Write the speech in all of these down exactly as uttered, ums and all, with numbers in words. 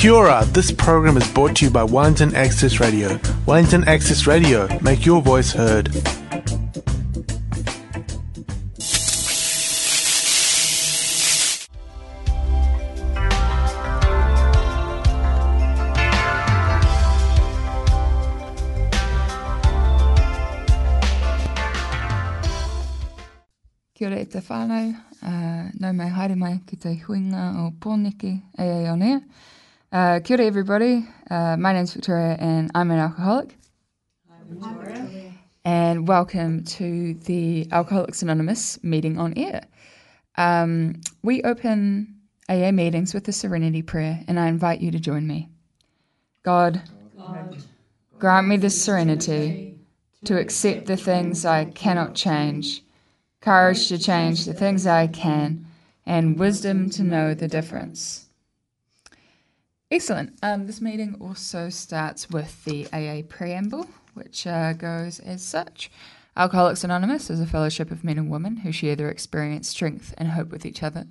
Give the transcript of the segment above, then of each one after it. Kia ora. This program is brought to you by Wellington Access Radio. Wellington Access Radio, make your voice heard. Kia ora e te whānau, uh, nau mai haere mai ki te huinga o Pōneke A A On Air. Uh, kia ora everybody, uh, my name's Victoria and I'm an alcoholic. I'm Victoria. And welcome to the Alcoholics Anonymous meeting on air. Um, we open A A meetings with the Serenity Prayer and I invite you to join me. God, God grant me the serenity to accept the things I cannot change, courage to change the things I can, and wisdom to know the difference. Excellent. Um, this meeting also starts with the A A preamble, which uh, goes as such. Alcoholics Anonymous is a fellowship of men and women who share their experience, strength, and hope with each other.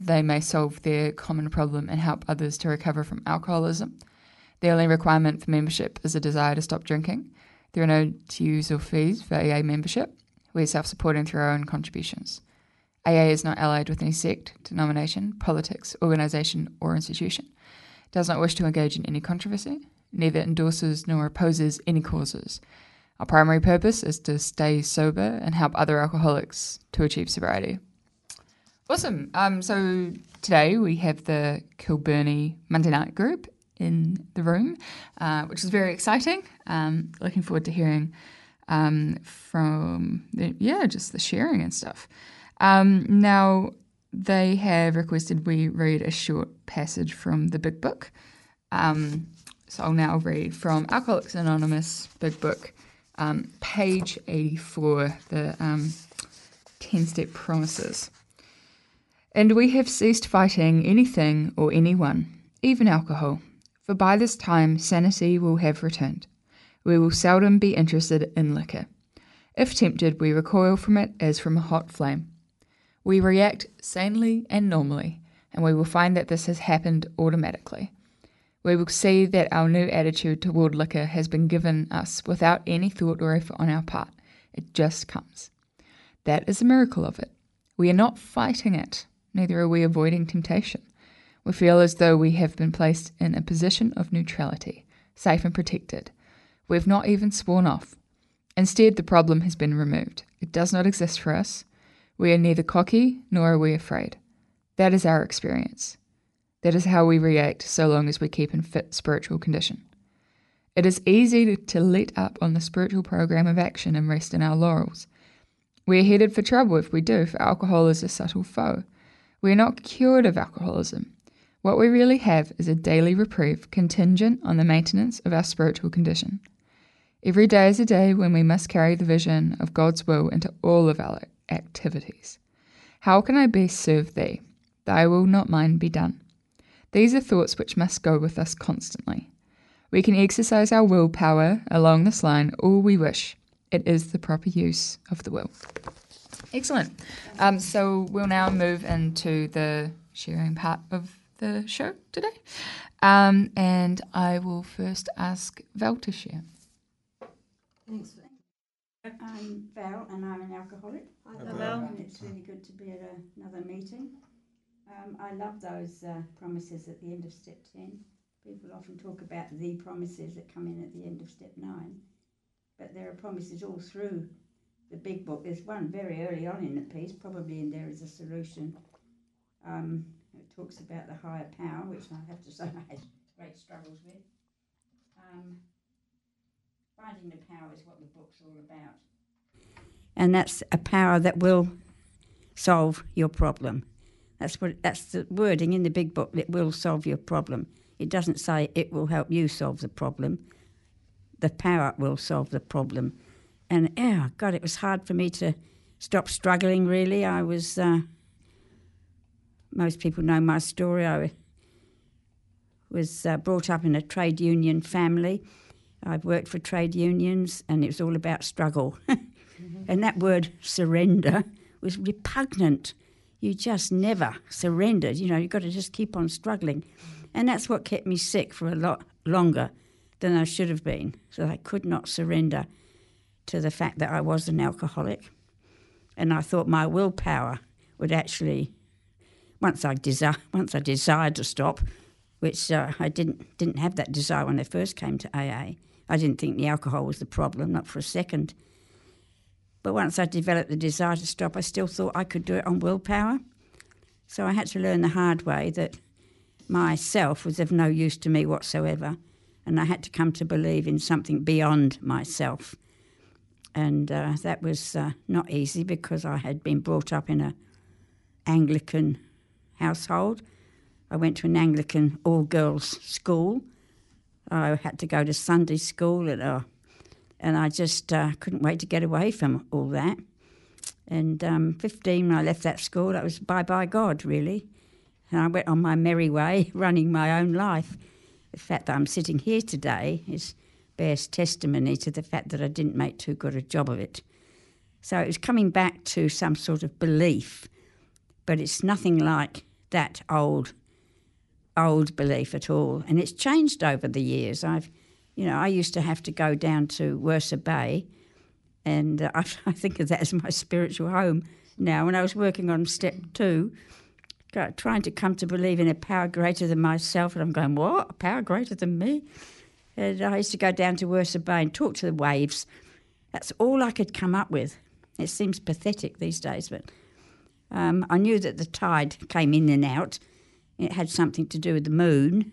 They may solve their common problem and help others to recover from alcoholism. The only requirement for membership is a desire to stop drinking. There are no dues or fees for A A membership. We're self-supporting through our own contributions. A A is not allied with any sect, denomination, politics, organisation or institution. Does not wish to engage in any controversy. Neither endorses nor opposes any causes. Our primary purpose is to stay sober and help other alcoholics to achieve sobriety. Awesome. Um, so today we have the Kilbirnie Monday night group in the room, uh, which is very exciting. Um, looking forward to hearing Um, from, the, yeah, just the sharing and stuff. Um, now, they have requested we read a short passage from the Big Book. Um, so I'll now read from Alcoholics Anonymous, Big Book, um, page eighty-four, the um, ten-step promises. And we have ceased fighting anything or anyone, even alcohol, for by this time sanity will have returned. We will seldom be interested in liquor. If tempted, we recoil from it as from a hot flame. We react sanely and normally, and we will find that this has happened automatically. We will see that our new attitude toward liquor has been given us without any thought or effort on our part. It just comes. That is the miracle of it. We are not fighting it, neither are we avoiding temptation. We feel as though we have been placed in a position of neutrality, safe and protected. We have not even sworn off. Instead, the problem has been removed. It does not exist for us. We are neither cocky nor are we afraid. That is our experience. That is how we react so long as we keep in fit spiritual condition. It is easy to, to let up on the spiritual program of action and rest in our laurels. We are headed for trouble if we do, for alcohol is a subtle foe. We are not cured of alcoholism. What we really have is a daily reprieve contingent on the maintenance of our spiritual condition. Every day is a day when we must carry the vision of God's will into all of our activities. How can I best serve thee? Thy will, not mine, be done. These are thoughts which must go with us constantly. We can exercise our willpower along this line all we wish. It is the proper use of the will. Excellent. Um, so we'll now move into the sharing part of the show today. Um, and I will first ask Val to share. Thanks. I'm Val and I'm an alcoholic. Hi Val. And it's really good to be at a, another meeting. Um, I love those uh, promises at the end of step ten. People often talk about the promises that come in at the end of step nine. But there are promises all through the Big Book. There's one very early on in the piece, probably in There Is a Solution. Um, it talks about the higher power, which I have to say I had great struggles with. Um, Finding the power is what the book's all about. And that's a power that will solve your problem. That's what that's the wording in the Big Book, that will solve your problem. It doesn't say it will help you solve the problem. The power will solve the problem. And, oh, God, it was hard for me to stop struggling, really. I was... Uh, most people know my story. I was uh, brought up in a trade union family. I've worked for trade unions and it was all about struggle. Mm-hmm. And that word surrender was repugnant. you just never surrendered. You know, you've got to just keep on struggling. And that's what kept me sick for a lot longer than I should have been. So I could not surrender to the fact that I was an alcoholic. And I thought my willpower would actually, once I desire, once I desired to stop, which uh, I didn't didn't have that desire when I first came to A A. I didn't think the alcohol was the problem, not for a second. But once I developed the desire to stop, I still thought I could do it on willpower. So I had to learn the hard way that myself was of no use to me whatsoever, and I had to come to believe in something beyond myself. And uh, that was uh, not easy, because I had been brought up in an Anglican household. I went to an Anglican all-girls school. I had to go to Sunday school, and, uh, and I just uh, couldn't wait to get away from all that. And um, fifteen, when I left that school, that was bye-bye God, really. And I went on my merry way, running my own life. The fact that I'm sitting here today is bears testimony to the fact that I didn't make too good a job of it. So it was coming back to some sort of belief, but it's nothing like that old, old belief at all. And it's changed over the years. I've, you know, I used to have to go down to Worser Bay, and uh, I, I think of that as my spiritual home now. When I was working on step two, trying to come to believe in a power greater than myself, and I'm going, what? A power greater than me? And I used to go down to Worser Bay and talk to the waves. That's all I could come up with. It seems pathetic these days, but um, I knew that the tide came in and out. It had something to do with the moon,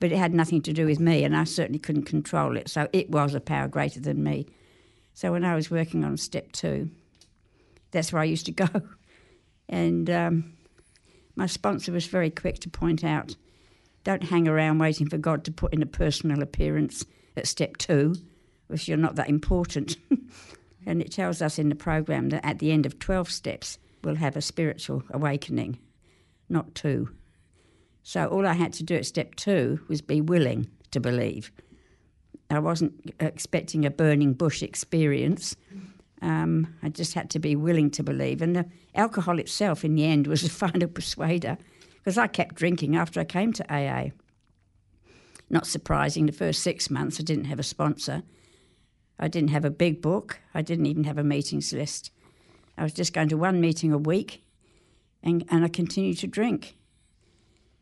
but it had nothing to do with me, and I certainly couldn't control it. So it was a power greater than me. So when I was working on step two, that's where I used to go. And um, my sponsor was very quick to point out, don't hang around waiting for God to put in a personal appearance at step two if you're not that important. And it tells us in the program that at the end of twelve steps, we'll have a spiritual awakening, not two. So all I had to do at step two was be willing to believe. I wasn't expecting a burning bush experience. Um, I just had to be willing to believe. And the alcohol itself, in the end, was the final persuader, because I kept drinking after I came to A A. Not surprising, the first six months I didn't have a sponsor. I didn't have a big book. I didn't even have a meetings list. I was just going to one meeting a week, and, and I continued to drink.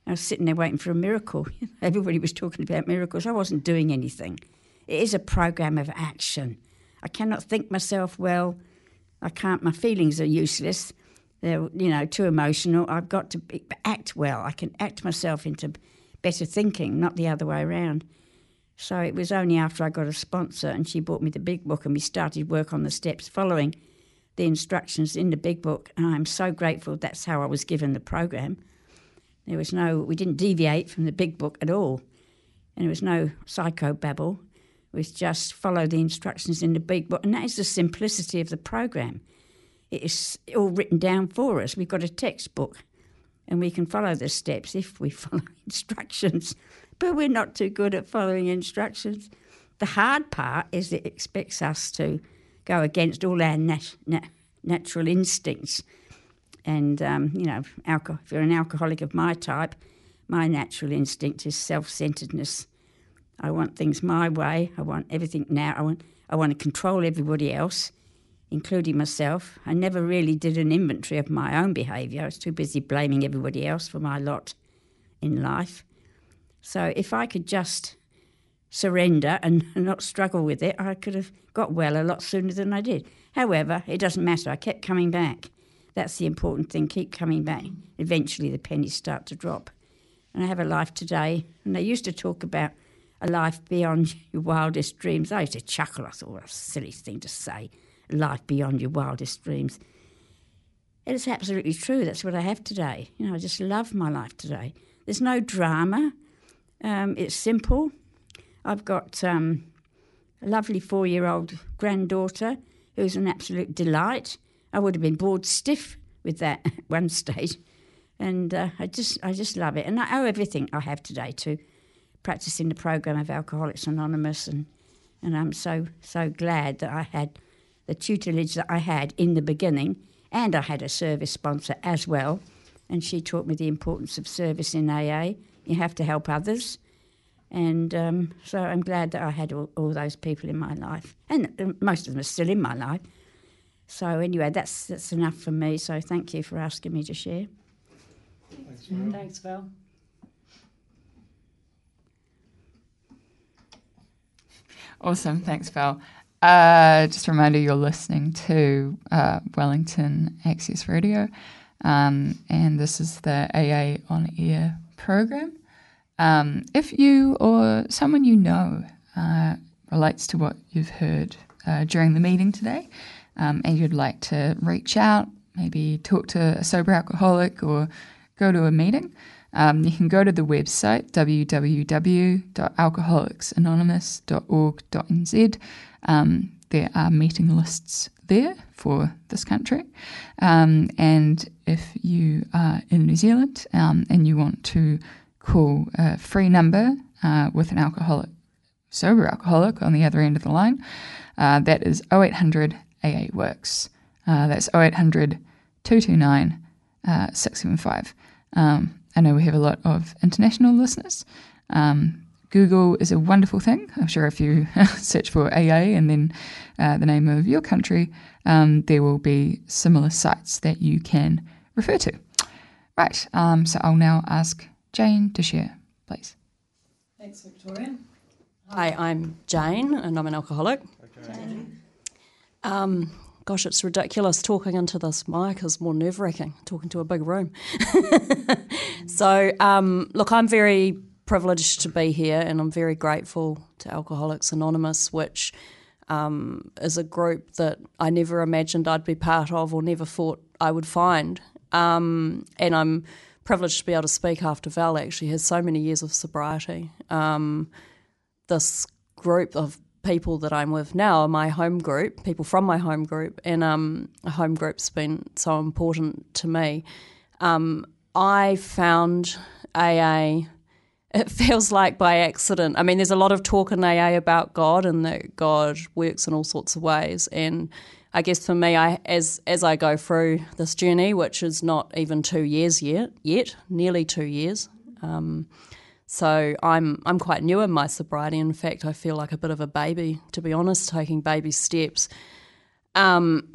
I was sitting there waiting for a miracle. Everybody was talking about miracles. I wasn't doing anything. It is a program of action. I cannot think myself well. I can't, my feelings are useless. They're, you know, too emotional. I've got to be, act well. I can act myself into better thinking, not the other way around. So it was only after I got a sponsor and she bought me the Big Book, and we started work on the steps following the instructions in the Big Book. And I'm so grateful that's how I was given the program. There was no, we didn't deviate from the Big Book at all. And there was no psychobabble. It was just follow the instructions in the Big Book. And that is the simplicity of the program. It's all written down for us. We've got a textbook and we can follow the steps if we follow instructions. But we're not too good at following instructions. The hard part is it expects us to go against all our nat- nat- natural instincts. And, um, you know, alcohol, if you're an alcoholic of my type, my natural instinct is self-centeredness. I want things my way. I want everything now. I want, I want to control everybody else, including myself. I never really did an inventory of my own behaviour. I was too busy blaming everybody else for my lot in life. So if I could just surrender and not struggle with it, I could have got well a lot sooner than I did. However, it doesn't matter. I kept coming back. That's the important thing, keep coming back. Eventually the pennies start to drop. And I have a life today. And they used to talk about a life beyond your wildest dreams. I used to chuckle. I thought, what a silly thing to say. Life beyond your wildest dreams. It is absolutely true. That's what I have today. You know, I just love my life today. There's no drama. Um, it's simple. I've got um, a lovely four-year-old granddaughter who's an absolute delight. I would have been bored stiff with that at one stage, and uh, I just, I just love it. And I owe everything I have today to practicing the program of Alcoholics Anonymous, and and I'm so so glad that I had the tutelage that I had in the beginning and I had a service sponsor as well, and she taught me the importance of service in A A. You have to help others. And um, so I'm glad that I had all, all those people in my life. And most of them are still in my life. So anyway, that's that's enough for me. So thank you for asking me to share. Thanks, Val. Thanks, Val. Awesome. Thanks, Val. Uh, just a reminder, you're listening to uh, Wellington Access Radio. Um, and this is the A A On Air program. Um, if you or someone you know uh, relates to what you've heard uh, during the meeting today, um, and you'd like to reach out, maybe talk to a sober alcoholic or go to a meeting, um, you can go to the website w w w dot alcoholics anonymous dot org dot n z. Um, there are meeting lists there for this country, um, and if you are in New Zealand um, and you want to call a free number uh, with an alcoholic, sober alcoholic on the other end of the line, uh, that is oh eight hundred A A Works. Uh, that's oh eight hundred two two nine six seven five. Um, I know we have a lot of international listeners. Um, Google is a wonderful thing. I'm sure if you search for A A and then uh, the name of your country, um, there will be similar sites that you can refer to. Right, um, so I'll now ask Jane to share, please. Thanks, Victoria. Hi, I'm Jane, and I'm an alcoholic. Okay. Jane. Um, gosh, it's ridiculous talking into this mic is more nerve-wracking, talking to a big room. So, um, look, I'm very privileged to be here, and I'm very grateful to Alcoholics Anonymous, which um, is a group that I never imagined I'd be part of or never thought I would find. Um, and I'm privileged to be able to speak after Val actually has so many years of sobriety. Um, this group of people that I'm with now are my home group, people from my home group, and um, a home group's been so important to me. Um, I found A A, it feels like by accident. I mean, there's a lot of talk in A A about God and that God works in all sorts of ways, and I guess for me, I as as I go through this journey, which is not even two years yet, yet nearly two years. Um, so I'm I'm quite new in my sobriety. In fact, I feel like a bit of a baby, to be honest, taking baby steps. Um,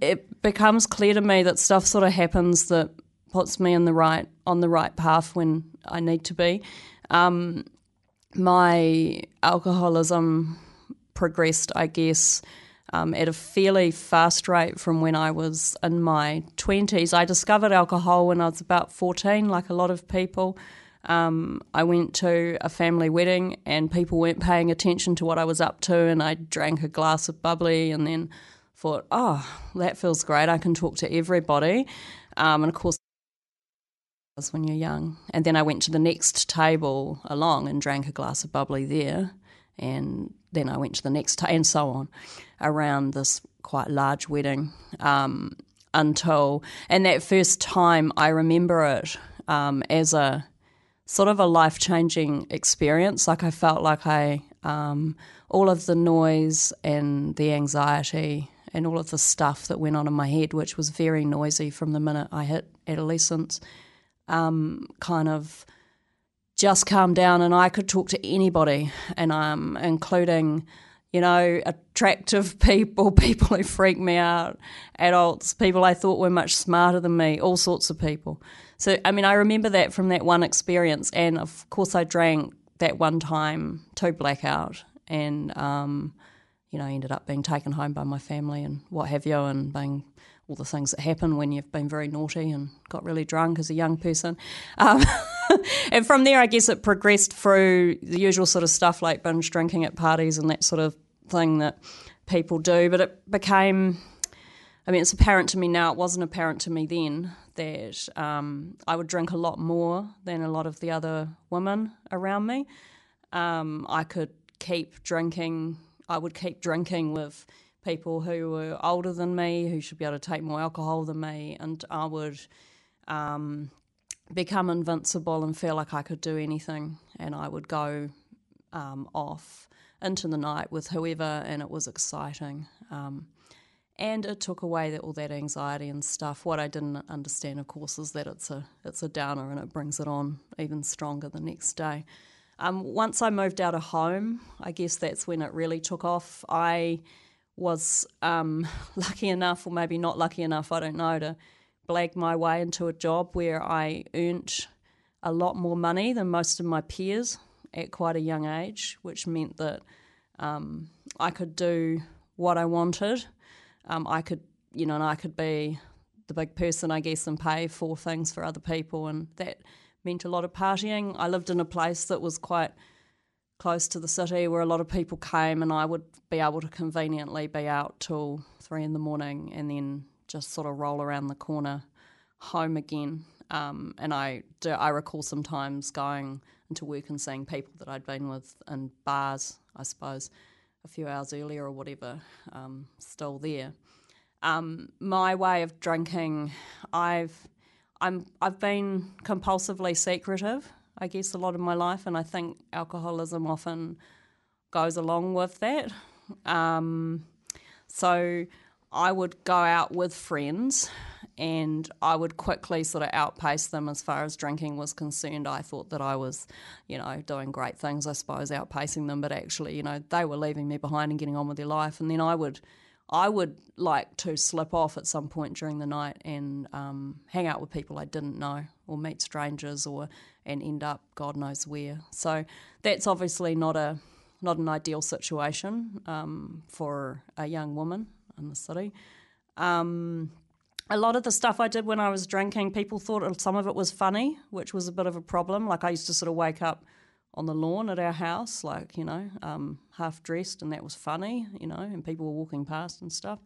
it becomes clear to me that stuff sort of happens that puts me in the right on the right path when I need to be. Um, my alcoholism progressed, I guess. Um, at a fairly fast rate from when I was in my twenties. I discovered alcohol when I was about fourteen, like a lot of people. Um, I went to a family wedding and people weren't paying attention to what I was up to, and I drank a glass of bubbly and then thought, oh, that feels great, I can talk to everybody. Um, and of course, when you're young. And then I went to the next table along and drank a glass of bubbly there, and then I went to the next t- and so on around this quite large wedding um, until, and that first time I remember it um, as a sort of a life-changing experience. Like I felt like I, um, all of the noise and the anxiety and all of the stuff that went on in my head, which was very noisy from the minute I hit adolescence, um, kind of just calmed down, and I could talk to anybody, and um, including, you know, attractive people, people who freak me out, adults, people I thought were much smarter than me, all sorts of people. So, I mean, I remember that from that one experience, and of course I drank that one time to blackout, and, um, you know, ended up being taken home by my family and what have you, and being all the things that happen when you've been very naughty and got really drunk as a young person. Um, and from there, I guess it progressed through the usual sort of stuff like binge drinking at parties and that sort of thing that people do. But it became, I mean, it's apparent to me now, it wasn't apparent to me then, that um, I would drink a lot more than a lot of the other women around me. Um, I could keep drinking, I would keep drinking with people who were older than me, who should be able to take more alcohol than me, and I would um, become invincible and feel like I could do anything, and I would go um, off into the night with whoever, and it was exciting. Um, And it took away that, all that anxiety and stuff. What I didn't understand, of course, is that it's a it's a downer and it brings it on even stronger the next day. Um, once I moved out of home, I guess that's when it really took off. I was um, lucky enough, or maybe not lucky enough, I don't know, to blag my way into a job where I earned a lot more money than most of my peers at quite a young age, which meant that um, I could do what I wanted. Um, I could, you know, and I could be the big person, I guess, and pay for things for other people, and that meant a lot of partying. I lived in a place that was quite close to the city where a lot of people came, and I would be able to conveniently be out till three in the morning and then just sort of roll around the corner home again. Um, and I, do, I recall sometimes going into work and seeing people that I'd been with in bars, I suppose, a few hours earlier or whatever, um, still there. Um, my way of drinking, I've I'm I've been compulsively secretive, I guess, a lot of my life, and I think alcoholism often goes along with that. Um, so I would go out with friends, and I would quickly sort of outpace them as far as drinking was concerned. I thought that I was, you know, doing great things, I suppose, outpacing them, but actually, you know, they were leaving me behind and getting on with their life. And then I would, I would like to slip off at some point during the night and um, hang out with people I didn't know, or meet strangers, or and end up God knows where. So that's obviously not a not an ideal situation um, for a young woman in the city. Um, A lot of the stuff I did when I was drinking, people thought some of it was funny, which was a bit of a problem. Like, I used to sort of wake up on the lawn at our house, like, you know, um, half-dressed, and that was funny, you know, and people were walking past and stuff.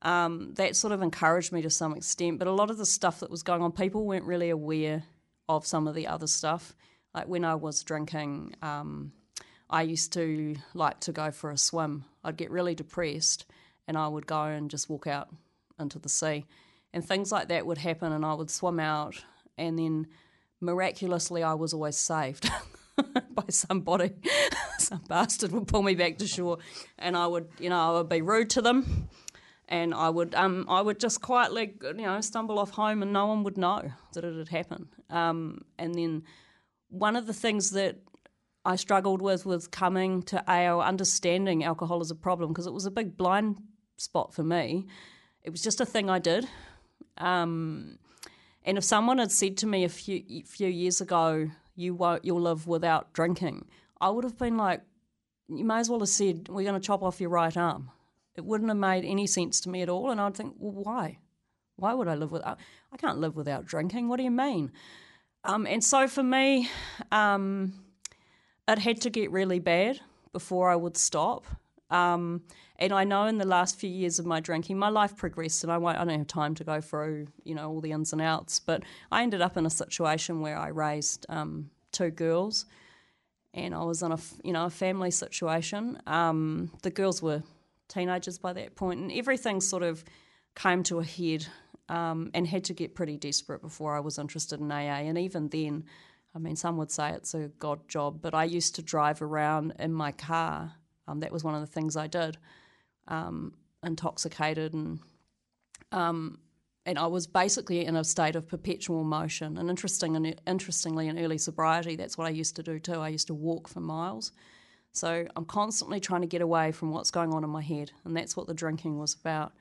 Um, that sort of encouraged me to some extent, but a lot of the stuff that was going on, people weren't really aware of some of the other stuff. Like, when I was drinking, um, I used to like to go for a swim. I'd get really depressed, and I would go and just walk out into the sea, and things like that would happen, and I would swim out, and then miraculously I was always saved by somebody. Some bastard would pull me back to shore, and I would, you know, I would be rude to them, and I would um I would just quietly, you know, stumble off home, and no one would know that it had happened. Um, and then one of the things that I struggled with was coming to A O, understanding alcohol as a problem, because it was a big blind spot for me. It was just a thing I did. Um, and if someone had said to me a few few years ago, you won't, you'll live without drinking, I would have been like, you may as well have said, we're going to chop off your right arm. It wouldn't have made any sense to me at all. And I'd think, well, why? Why would I live without? I can't live without drinking. What do you mean? Um, and so for me, um, it had to get really bad before I would stop. Um, and I know in the last few years of my drinking, my life progressed, and I won't, I don't have time to go through, you know, all the ins and outs, but I ended up in a situation where I raised um, two girls, and I was in a, you know, a family situation. Um, the girls were teenagers by that point, and everything sort of came to a head, um, and had to get pretty desperate before I was interested in A A. And even then, I mean, some would say it's a God job, but I used to drive around in my car. Um, that was one of the things I did, um, intoxicated, and um, and I was basically in a state of perpetual motion. And interesting, and interestingly, in early sobriety, that's what I used to do too. I used to walk for miles. So I'm constantly trying to get away from what's going on in my head, and that's what the drinking was about.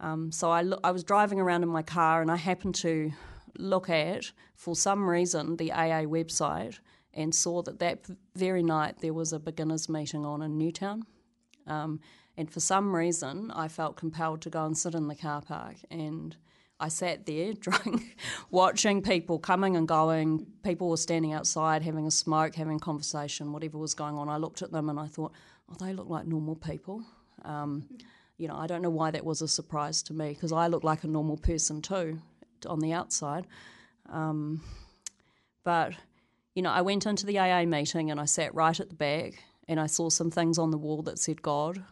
Um, so I, lo- I was driving around in my car, and I happened to look at, for some reason, the A A website, and saw that that very night there was a beginners meeting on in Newtown. Um, and for some reason, I felt compelled to go and sit in the car park. And I sat there drunk, watching people coming and going. People were standing outside, having a smoke, having a conversation, whatever was going on. I looked at them and I thought, oh, they look like normal people. Um, you know, I don't know why that was a surprise to me, because I look like a normal person too on the outside. Um, but... You know, I went into the A A meeting and I sat right at the back, and I saw some things on the wall that said God,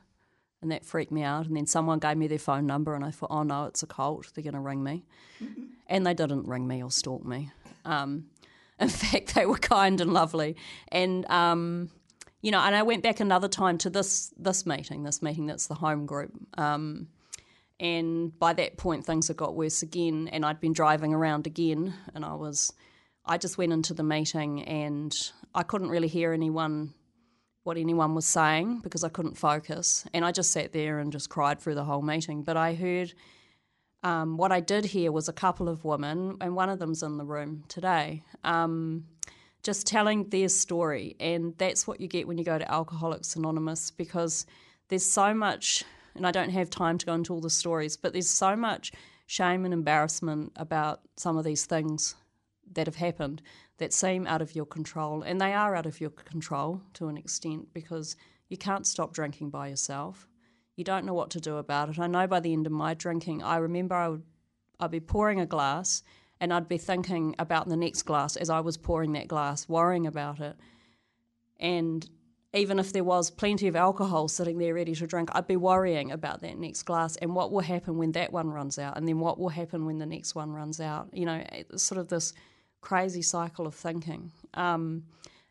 and that freaked me out. And then someone gave me their phone number, and I thought, oh no, it's a cult, they're going to ring me. Mm-hmm. And they didn't ring me or stalk me. Um, in fact, they were kind and lovely. And, um, you know, and I went back another time to this this meeting, this meeting that's the home group. Um, And by that point, things had got worse again, and I'd been driving around again, and I was, I just went into the meeting, and I couldn't really hear anyone, what anyone was saying, because I couldn't focus, and I just sat there and just cried through the whole meeting. But I heard, um, what I did hear was a couple of women, and one of them's in the room today, um, just telling their story, and that's what you get when you go to Alcoholics Anonymous, because there's so much, and I don't have time to go into all the stories, but there's so much shame and embarrassment about some of these things that have happened that seem out of your control, and they are out of your control to an extent, because you can't stop drinking by yourself. You don't know what to do about it. I know by the end of my drinking, I remember I would, I'd be pouring a glass, and I'd be thinking about the next glass as I was pouring that glass, worrying about it. And even if there was plenty of alcohol sitting there ready to drink, I'd be worrying about that next glass and what will happen when that one runs out, and then what will happen when the next one runs out. You know, it's sort of this crazy cycle of thinking. Um,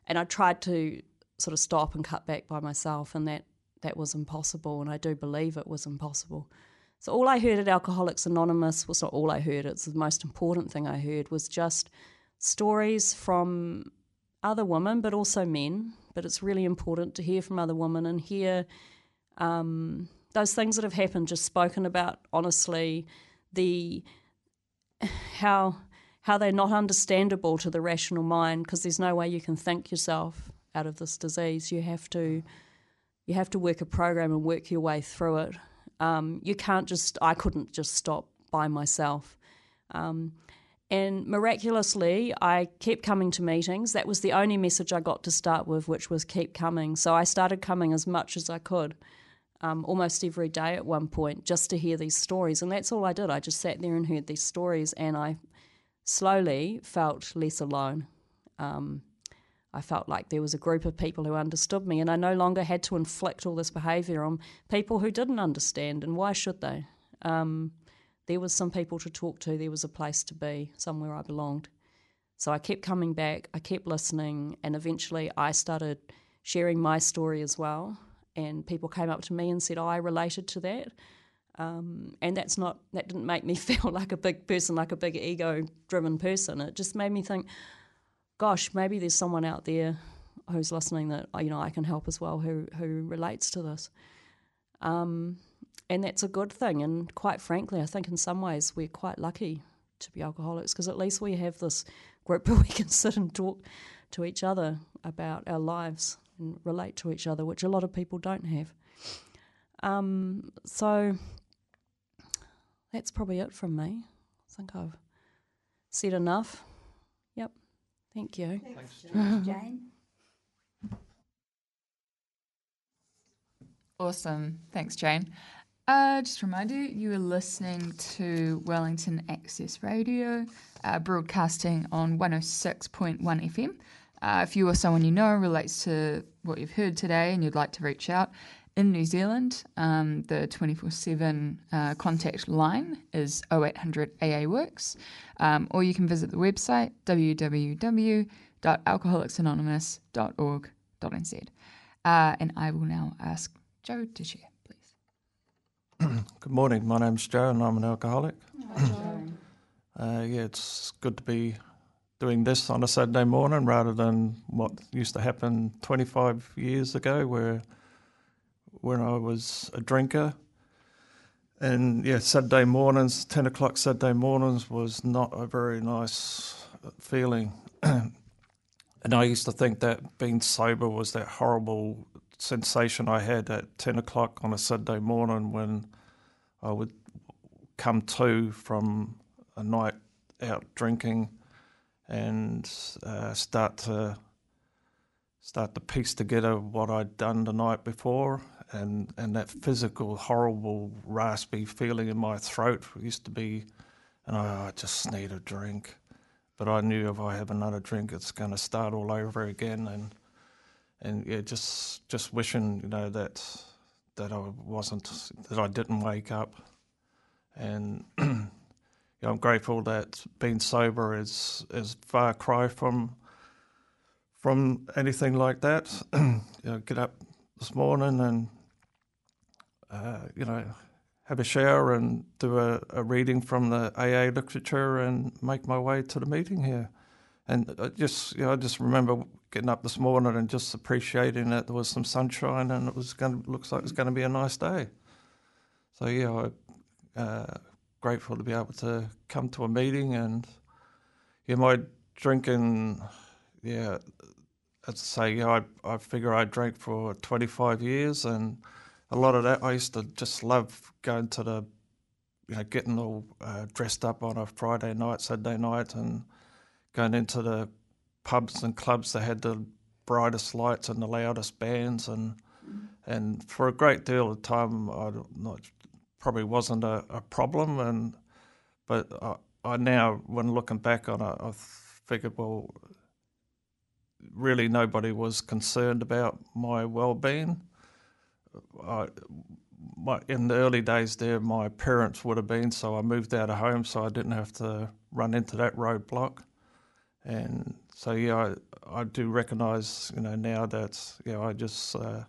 and I tried to sort of stop and cut back by myself, and that, that was impossible, and I do believe it was impossible. So all I heard at Alcoholics Anonymous, well, it's not all I heard, it's the most important thing I heard, was just stories from other women, but also men. But it's really important to hear from other women and hear um, those things that have happened just spoken about honestly, the how how they're not understandable to the rational mind, because there's no way you can think yourself out of this disease. You have to you have to work a program and work your way through it. Um, you can't just, I couldn't just stop by myself. Um, and miraculously, I kept coming to meetings. That was the only message I got to start with, which was keep coming. So I started coming as much as I could, um, almost every day at one point, just to hear these stories. And that's all I did. I just sat there and heard these stories, and I slowly felt less alone. Um, I felt like there was a group of people who understood me, and I no longer had to inflict all this behaviour on people who didn't understand, and why should they? Um, there was some people to talk to, there was a place to be, somewhere I belonged. So I kept coming back, I kept listening, and eventually I started sharing my story as well, and people came up to me and said, oh, I related to that. Um, and that's not that didn't make me feel like a big person, like a big ego-driven person. It just made me think, gosh, maybe there's someone out there who's listening that, you know, I can help as well, who who relates to this. Um, and that's a good thing. And quite frankly, I think in some ways we're quite lucky to be alcoholics, because at least we have this group where we can sit and talk to each other about our lives and relate to each other, which a lot of people don't have. Um, so that's probably it from me. I think I've said enough. Yep. Thank you. Thanks, Jane. Jane. Awesome. Thanks, Jane. Uh, just a reminder, you are listening to Wellington Access Radio, uh, broadcasting on one oh six point one F M. Uh, if you or someone you know relates to what you've heard today and you'd like to reach out, in New Zealand, um, the twenty-four seven uh, contact line is oh eight hundred A A Works, um, or you can visit the website w w w dot alcoholics anonymous dot org dot n z. Uh, and I will now ask Joe to share, please. Good morning. My name's Joe, and I'm an alcoholic. Hi, Joe. uh, yeah, it's good to be doing this on a Saturday morning rather than what used to happen twenty-five years ago, where when I was a drinker, and yeah, Saturday mornings, ten o'clock Saturday mornings was not a very nice feeling. And I used to think that being sober was that horrible sensation I had at ten o'clock on a Saturday morning when I would come to from a night out drinking and uh, start to start to piece together what I'd done the night before, and, and that physical, horrible, raspy feeling in my throat used to be, and I, I just need a drink. But I knew if I have another drink, it's going to start all over again, and and yeah, just just wishing, you know, that that I wasn't, that I didn't wake up. And you know, I'm grateful that being sober is is a far cry from. From anything like that. You know, get up this morning and, uh, you know, have a shower and do a, a reading from the A A literature and make my way to the meeting here. And I just, you know, I just remember getting up this morning and just appreciating that there was some sunshine and it was going to, looks like it was going to be a nice day. So yeah, I'm uh, grateful to be able to come to a meeting. And yeah, my drinking, yeah, I'd say, yeah, I, I figure I drank for twenty-five years, and a lot of that I used to just love going to the, you know, getting all uh, dressed up on a Friday night, Saturday night, and going into the pubs and clubs that had the brightest lights and the loudest bands. And and for a great deal of time, I not, probably wasn't a, a problem. And but I, I now, when looking back on it, I figured, well, really nobody was concerned about my well-being. I, my, in the early days there, my parents would have been, so I moved out of home so I didn't have to run into that roadblock. And so, yeah, I, I do recognise, you know, now that, you know, I just, uh,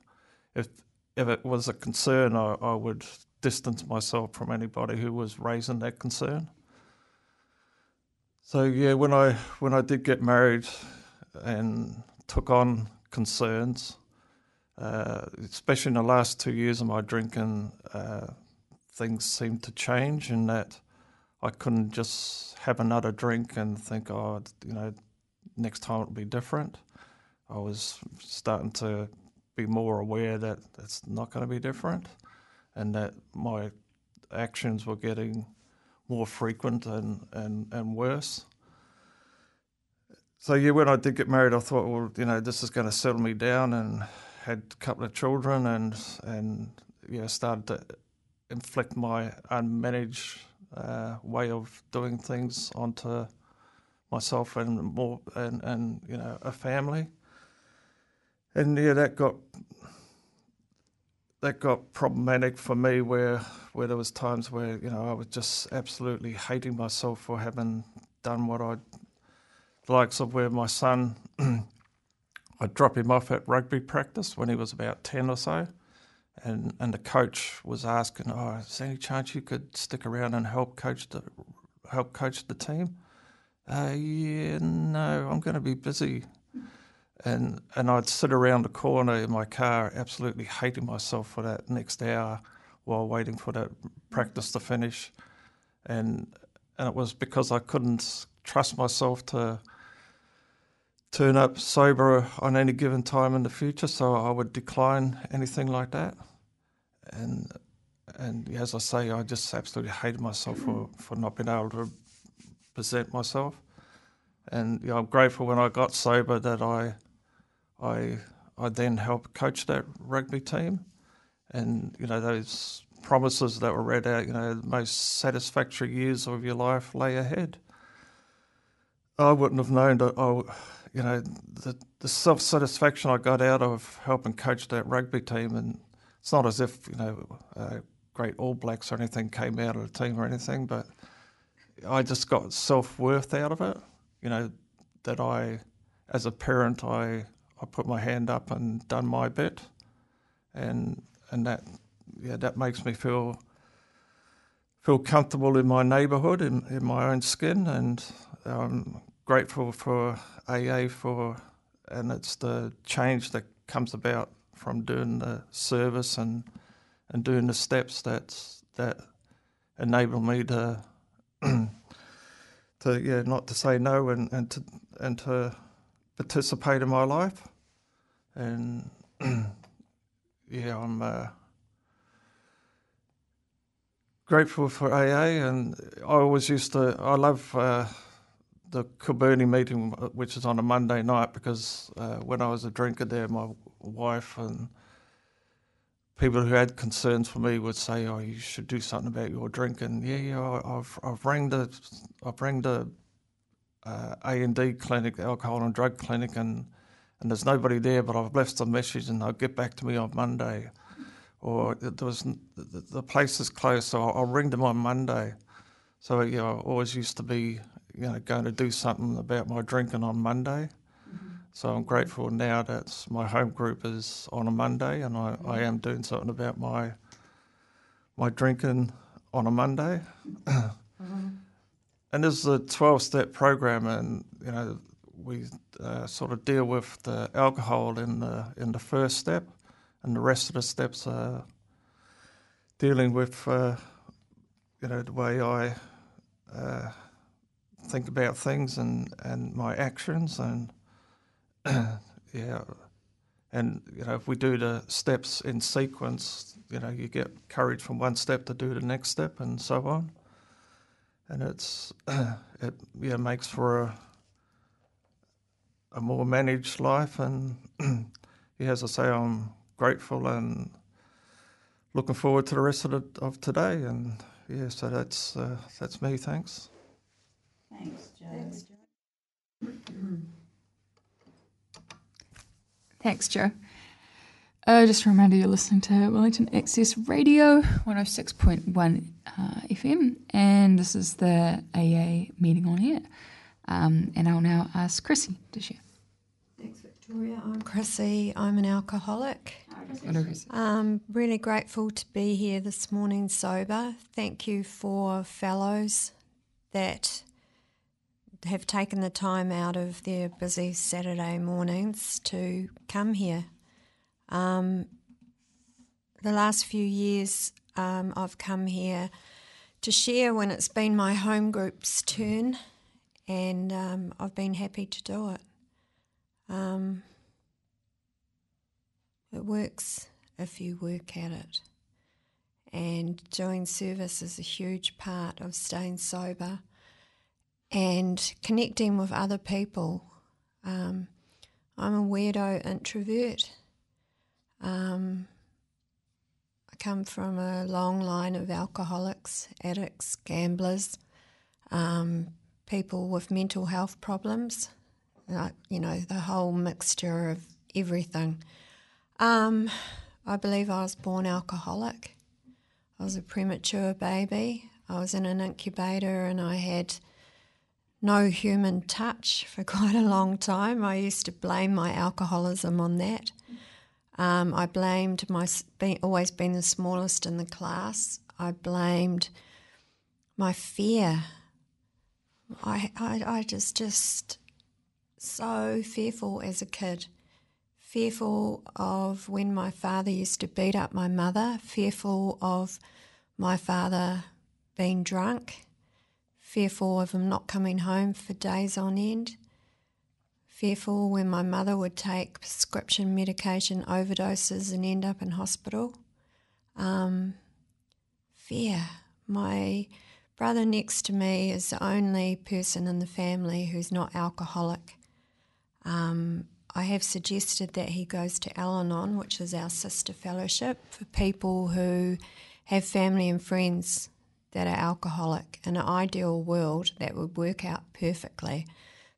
if if it was a concern, I, I would distance myself from anybody who was raising that concern. So, yeah, when I when I did get married and took on concerns, uh, especially in the last two years of my drinking, uh, things seemed to change in that I couldn't just have another drink and think, oh, you know, next time it'll be different. I was starting to be more aware that it's not going to be different and that my actions were getting more frequent and, and, and worse. So, yeah, when I did get married, I thought, well, you know, this is going to settle me down, and had a couple of children and, and yeah, started to inflict my unmanaged Uh, way of doing things onto myself and more and, and you know, a family. And yeah, that got that got problematic for me, where where there was times where, you know, I was just absolutely hating myself for having done what I likes of where my son I'd drop him off at rugby practice when he was about ten or so. And and the coach was asking, "Oh, is there any chance you could stick around and help coach the help coach the team?" Uh, yeah, no, I'm going to be busy. And and I'd sit around the corner in my car, absolutely hating myself for that next hour, while waiting for that practice to finish. And and it was because I couldn't trust myself to turn up sober on any given time in the future, so I would decline anything like that. And and as I say, I just absolutely hated myself for, for not being able to present myself. And you know, I'm grateful when I got sober that I I I then helped coach that rugby team. And you know, those promises that were read out, you know, the most satisfactory years of your life lay ahead. I wouldn't have known that I... You know, the, the self-satisfaction I got out of helping coach that rugby team, and it's not as if, you know, uh, great All Blacks or anything came out of the team or anything, but I just got self-worth out of it. You know, that I, as a parent, I, I put my hand up and done my bit, and and that, yeah, that makes me feel feel comfortable in my neighbourhood, in, in my own skin, and um grateful for A A for, and it's the change that comes about from doing the service and and doing the steps that's that enable me to to yeah not to say no and, and to and to participate in my life. And yeah, I'm uh, grateful for A A, and I always used to I love. Uh, the Kilbirnie meeting, which is on a Monday night, because uh, when I was a drinker there, my wife and people who had concerns for me would say, "Oh, you should do something about your drinking." Yeah, yeah, I've I've rang the I've rang the uh, A and D clinic, the alcohol and drug clinic, and and there's nobody there, but I've left a message and they'll get back to me on Monday, or there was the, the place is closed, so I'll, I'll ring them on Monday. So yeah, I always used to be, you know, going to do something about my drinking on Monday. Mm-hmm. So I'm grateful now that my home group is on a Monday, and I, mm-hmm. I am doing something about my my drinking on a Monday. Mm-hmm. And this is a twelve-step program, and you know we uh, sort of deal with the alcohol in the in the first step, and the rest of the steps are dealing with uh, you know the way I uh, think about things and, and my actions, and yeah, and you know if we do the steps in sequence, you know you get courage from one step to do the next step, and so on. And it's it yeah makes for a a more managed life, and yeah, as I say, I'm grateful and looking forward to the rest of the, of today. And yeah, so that's uh, that's me. Thanks. Thanks, Joe. Thanks, Joe. Thanks, Joe. Uh, just a reminder, you're listening to Wellington Access Radio, one oh six point one uh, F M, and this is the A A meeting on air. Um, and I'll now ask Chrissy to share. Thanks, Victoria. I'm Chrissy. I'm an alcoholic. I'm really grateful to be here this morning sober. Thank you for fellows that have taken the time out of their busy Saturday mornings to come here. Um, the last few years um, I've come here to share when it's been my home group's turn, and um, I've been happy to do it. Um, it works if you work at it, and doing service is a huge part of staying sober and connecting with other people. Um, I'm a weirdo introvert. Um, I come from a long line of alcoholics, addicts, gamblers, um, people with mental health problems, uh, you know, the whole mixture of everything. Um, I believe I was born alcoholic. I was a premature baby. I was in an incubator and I had no human touch for quite a long time. I used to blame my alcoholism on that. Um, I blamed my being, always being the smallest in the class. I blamed my fear. I, I I just just so fearful as a kid, fearful of when my father used to beat up my mother, fearful of my father being drunk, fearful of him not coming home for days on end. Fearful when my mother would take prescription medication overdoses and end up in hospital. Um, fear. My brother next to me is the only person in the family who's not alcoholic. Um, I have suggested that he goes to Al-Anon, which is our sister fellowship, for people who have family and friends that are alcoholic. In an ideal world, that would work out perfectly,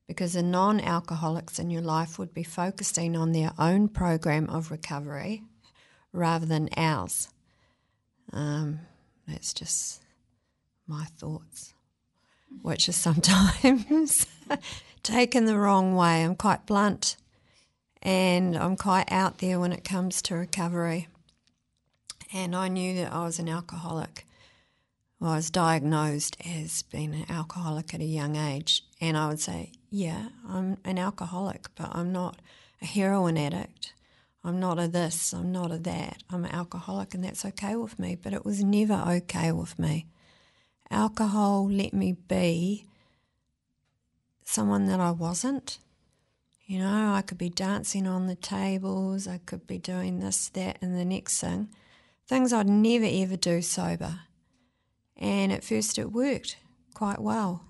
because the non-alcoholics in your life would be focusing on their own program of recovery rather than ours. Um, that's just my thoughts, which is sometimes taken the wrong way. I'm quite blunt and I'm quite out there when it comes to recovery. And I knew that I was an alcoholic. Well, I was diagnosed as being an alcoholic at a young age, and I would say, yeah, I'm an alcoholic, but I'm not a heroin addict. I'm not a this, I'm not a that. I'm an alcoholic, and that's okay with me, but it was never okay with me. Alcohol let me be someone that I wasn't. You know, I could be dancing on the tables, I could be doing this, that, and the next thing, things I'd never, ever do sober. And at first it worked quite well.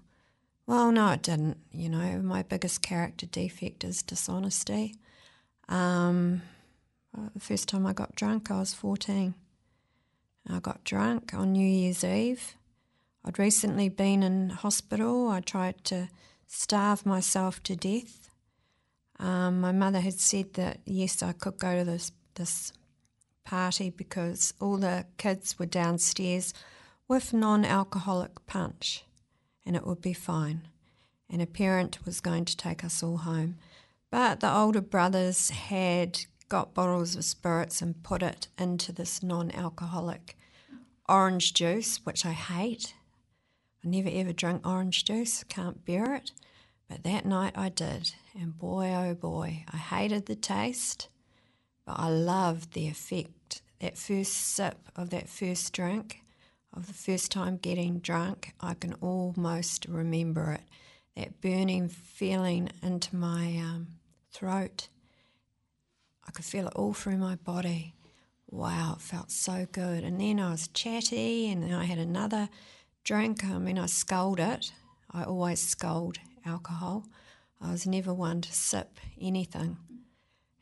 Well, no, it didn't. You know, my biggest character defect is dishonesty. Um, the first time I got drunk, I was fourteen. I got drunk on New Year's Eve. I'd recently been in hospital. I tried to starve myself to death. Um, my mother had said that, yes, I could go to this, this party because all the kids were downstairs with non-alcoholic punch, and it would be fine. And a parent was going to take us all home. But the older brothers had got bottles of spirits and put it into this non-alcoholic orange juice, which I hate. I never ever drank orange juice, can't bear it. But that night I did, and boy, oh boy, I hated the taste, but I loved the effect. That first sip of that first drink, of the first time getting drunk, I can almost remember it. That burning feeling into my um, throat. I could feel it all through my body. Wow, it felt so good. And then I was chatty, and then I had another drink. I mean, I sculled it. I always sculled alcohol. I was never one to sip anything,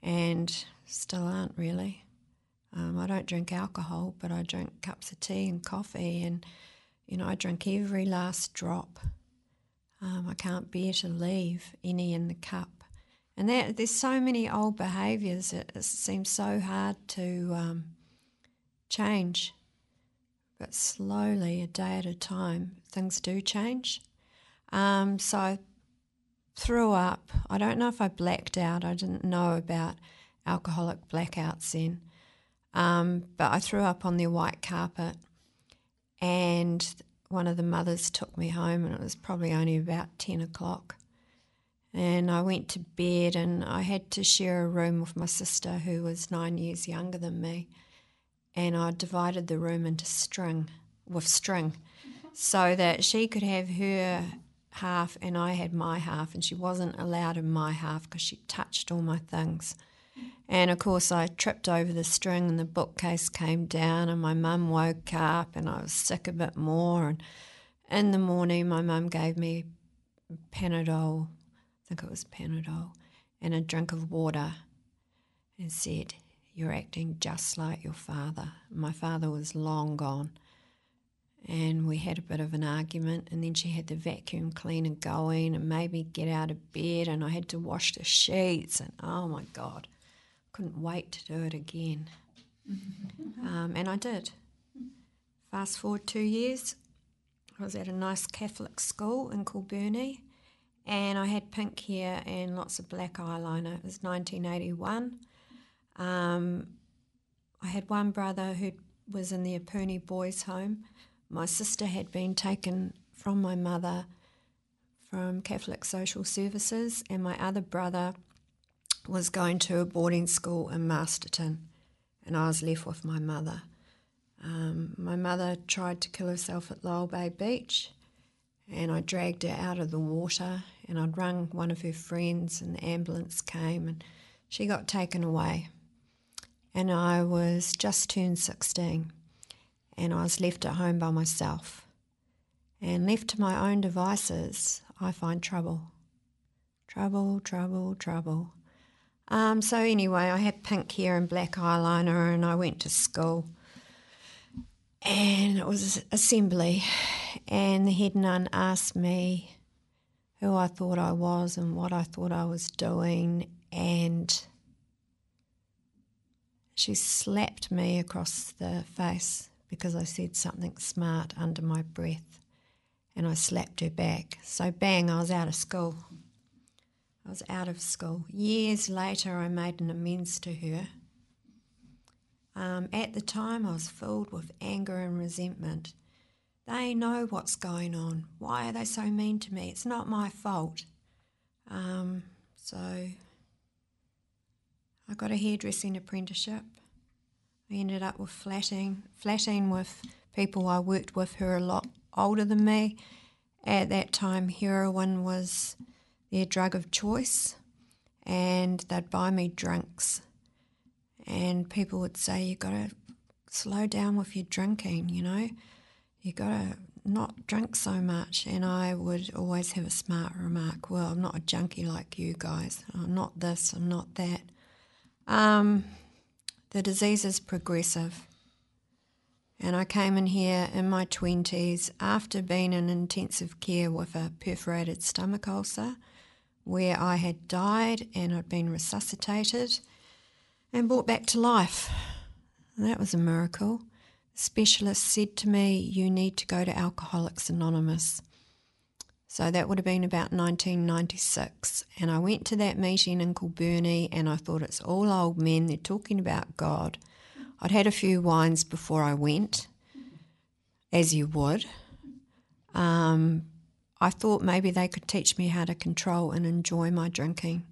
and still aren't really. Um, I don't drink alcohol, but I drink cups of tea and coffee, and, you know, I drink every last drop. Um, I can't bear to leave any in the cup. And that, there's so many old behaviours, it, it seems so hard to um, change. But slowly, a day at a time, things do change. Um, so I threw up. I don't know if I blacked out. I didn't know about alcoholic blackouts then. Um, but I threw up on their white carpet, and one of the mothers took me home, and it was probably only about ten o'clock. And I went to bed, and I had to share a room with my sister who was nine years younger than me, and I divided the room into string, with string, so that she could have her half and I had my half, and she wasn't allowed in my half because she touched all my things. And of course I tripped over the string, and the bookcase came down, and my mum woke up, and I was sick a bit more, and in the morning my mum gave me Panadol, I think it was Panadol, and a drink of water, and said, "You're acting just like your father." My father was long gone. And we had a bit of an argument, and then she had the vacuum cleaner going and made me get out of bed, and I had to wash the sheets, and oh my God, couldn't wait to do it again. um, and I did. Fast forward two years, I was at a nice Catholic school in Kilbirnie, and I had pink hair and lots of black eyeliner. It was nineteen eighty-one. Um, I had one brother who was in the Apurni boys' home. My sister had been taken from my mother from Catholic Social Services, and my other brother was going to a boarding school in Masterton, and I was left with my mother. Um, my mother tried to kill herself at Lowell Bay Beach, and I dragged her out of the water, and I'd rung one of her friends, and the ambulance came, and she got taken away. And I was just turned sixteen. And I was left at home by myself. And left to my own devices, I find trouble. Trouble, trouble, trouble. Um, so anyway, I had pink hair and black eyeliner, and I went to school. And it was assembly. And the head nun asked me who I thought I was and what I thought I was doing. And she slapped me across the face, because I said something smart under my breath, and I slapped her back. So bang, I was out of school. I was out of school. Years later, I made an amends to her. Um, at the time, I was filled with anger and resentment. They know what's going on. Why are they so mean to me? It's not my fault. Um, so I got a hairdressing apprenticeship. I ended up with flatting, flatting with people I worked with who are a lot older than me. At that time, heroin was their drug of choice, and they'd buy me drinks. And people would say, "You got to slow down with your drinking, you know. You got to not drink so much." And I would always have a smart remark, "Well, I'm not a junkie like you guys. I'm not this, I'm not that." Um... The disease is progressive, and I came in here in my twenties after being in intensive care with a perforated stomach ulcer where I had died, and I'd been resuscitated and brought back to life. And that was a miracle. The specialist said to me, "You need to go to Alcoholics Anonymous." So that would have been about nineteen ninety-six. And I went to that meeting in Kilbirnie, and I thought, it's all old men, they're talking about God. I'd had a few wines before I went, as you would. Um, I thought maybe they could teach me how to control and enjoy my drinking.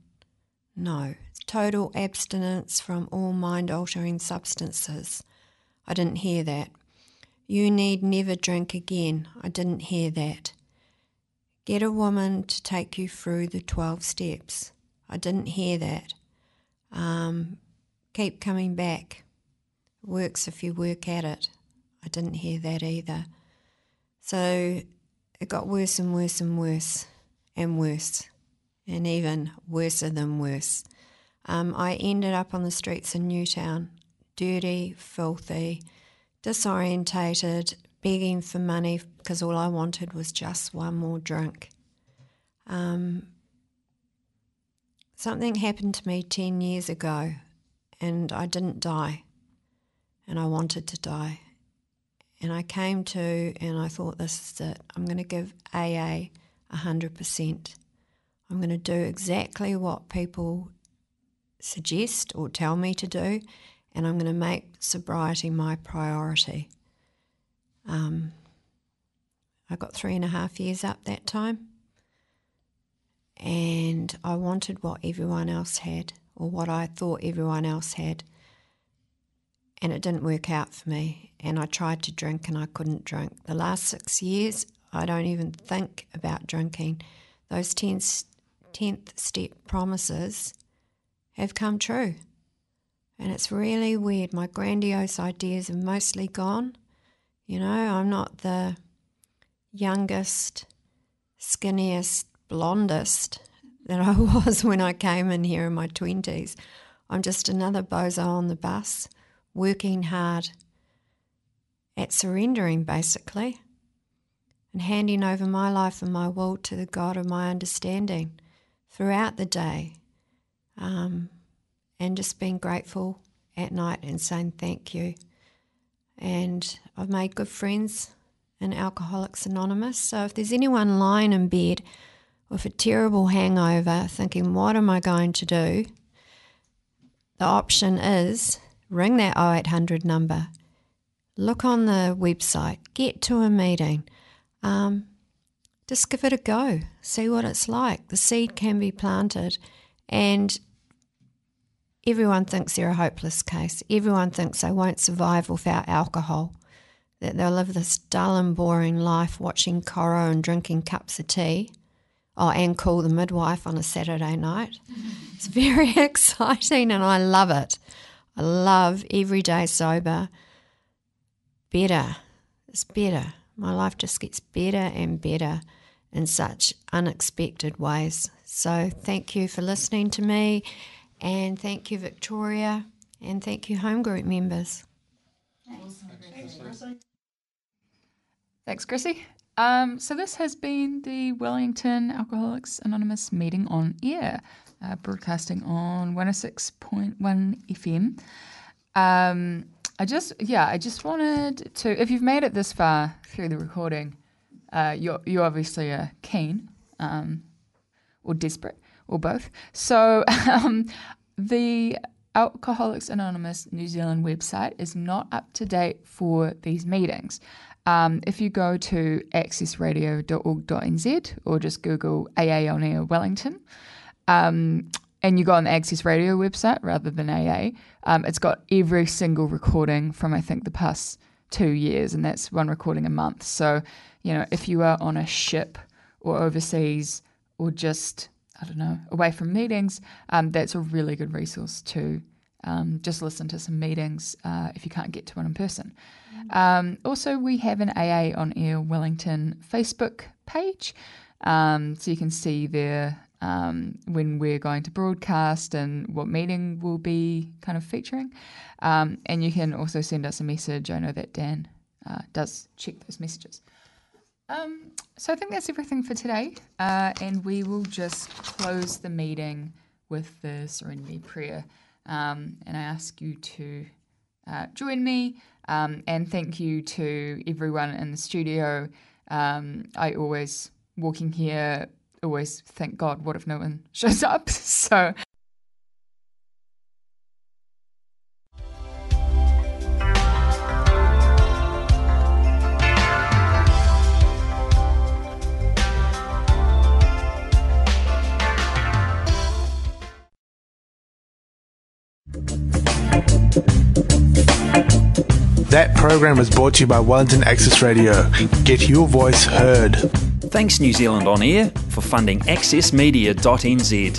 No, total abstinence from all mind-altering substances. I didn't hear that. You need never drink again. I didn't hear that. Get a woman to take you through the twelve steps. I didn't hear that. Um, keep coming back. Works if you work at it. I didn't hear that either. So it got worse and worse and worse and worse and even worser than worse. Um, I ended up on the streets in Newtown, dirty, filthy, disorientated, begging for money because all I wanted was just one more drink. Um, something happened to me ten years ago and I didn't die and I wanted to die. And I came to and I thought, this is it. I'm going to give A A one hundred percent. I'm going to do exactly what people suggest or tell me to do, and I'm going to make sobriety my priority. Um, I got three and a half years up that time, and I wanted what everyone else had or what I thought everyone else had. And it didn't work out for me, and I tried to drink and I couldn't drink. The last six years, I don't even think about drinking. Those tenth step promises have come true, and it's really weird. My grandiose ideas are mostly gone. You know, I'm not the youngest, skinniest, blondest that I was when I came in here in my twenties. I'm just another bozo on the bus, working hard at surrendering basically and handing over my life and my will to the God of my understanding throughout the day, um, and just being grateful at night and saying thank you. And I've made good friends in Alcoholics Anonymous, so if there's anyone lying in bed with a terrible hangover thinking, what am I going to do, the option is ring that oh eight hundred number, look on the website, get to a meeting, um, just give it a go, see what it's like. The seed can be planted, and everyone thinks they're a hopeless case. Everyone thinks they won't survive without alcohol, that they'll live this dull and boring life watching Coro and drinking cups of tea. Oh, and call the midwife on a Saturday night. It's very exciting and I love it. I love every day sober. Better. It's better. My life just gets better and better in such unexpected ways. So thank you for listening to me, and thank you, Victoria, and thank you, home group members. Thanks, Thanks Chrissy. Thanks, Chrissy. Um, so this has been the Wellington Alcoholics Anonymous Meeting on Air. Uh, broadcasting on one oh six point one F M. Um, I just, yeah, I just wanted to, if you've made it this far through the recording, uh, you're, you obviously are keen, um, or desperate, or both. So um, the Alcoholics Anonymous New Zealand website is not up to date for these meetings. Um, if you go to access radio dot org dot n z or just Google A A on Air Wellington, Um, and you go on the Access Radio website rather than A A, um, it's got every single recording from, I think, the past two years, and that's one recording a month. So, you know, if you are on a ship or overseas or just, I don't know, away from meetings, um, that's a really good resource to um, just listen to some meetings uh, if you can't get to one in person. Mm-hmm. Um, also, we have an A A on Air Wellington Facebook page, um, so you can see their... Um, when we're going to broadcast and what meeting we'll be kind of featuring. Um, and you can also send us a message. I know that Dan uh, does check those messages. Um, so I think that's everything for today. Uh, and we will just close the meeting with the Serenity Prayer. Um, and I ask you to uh, join me. Um, and thank you to everyone in the studio. Um, I always, walking here, always thank God, what if no one shows up? So... That program is brought to you by Wellington Access Radio. Get your voice heard. Thanks New Zealand On Air for funding access media dot n z.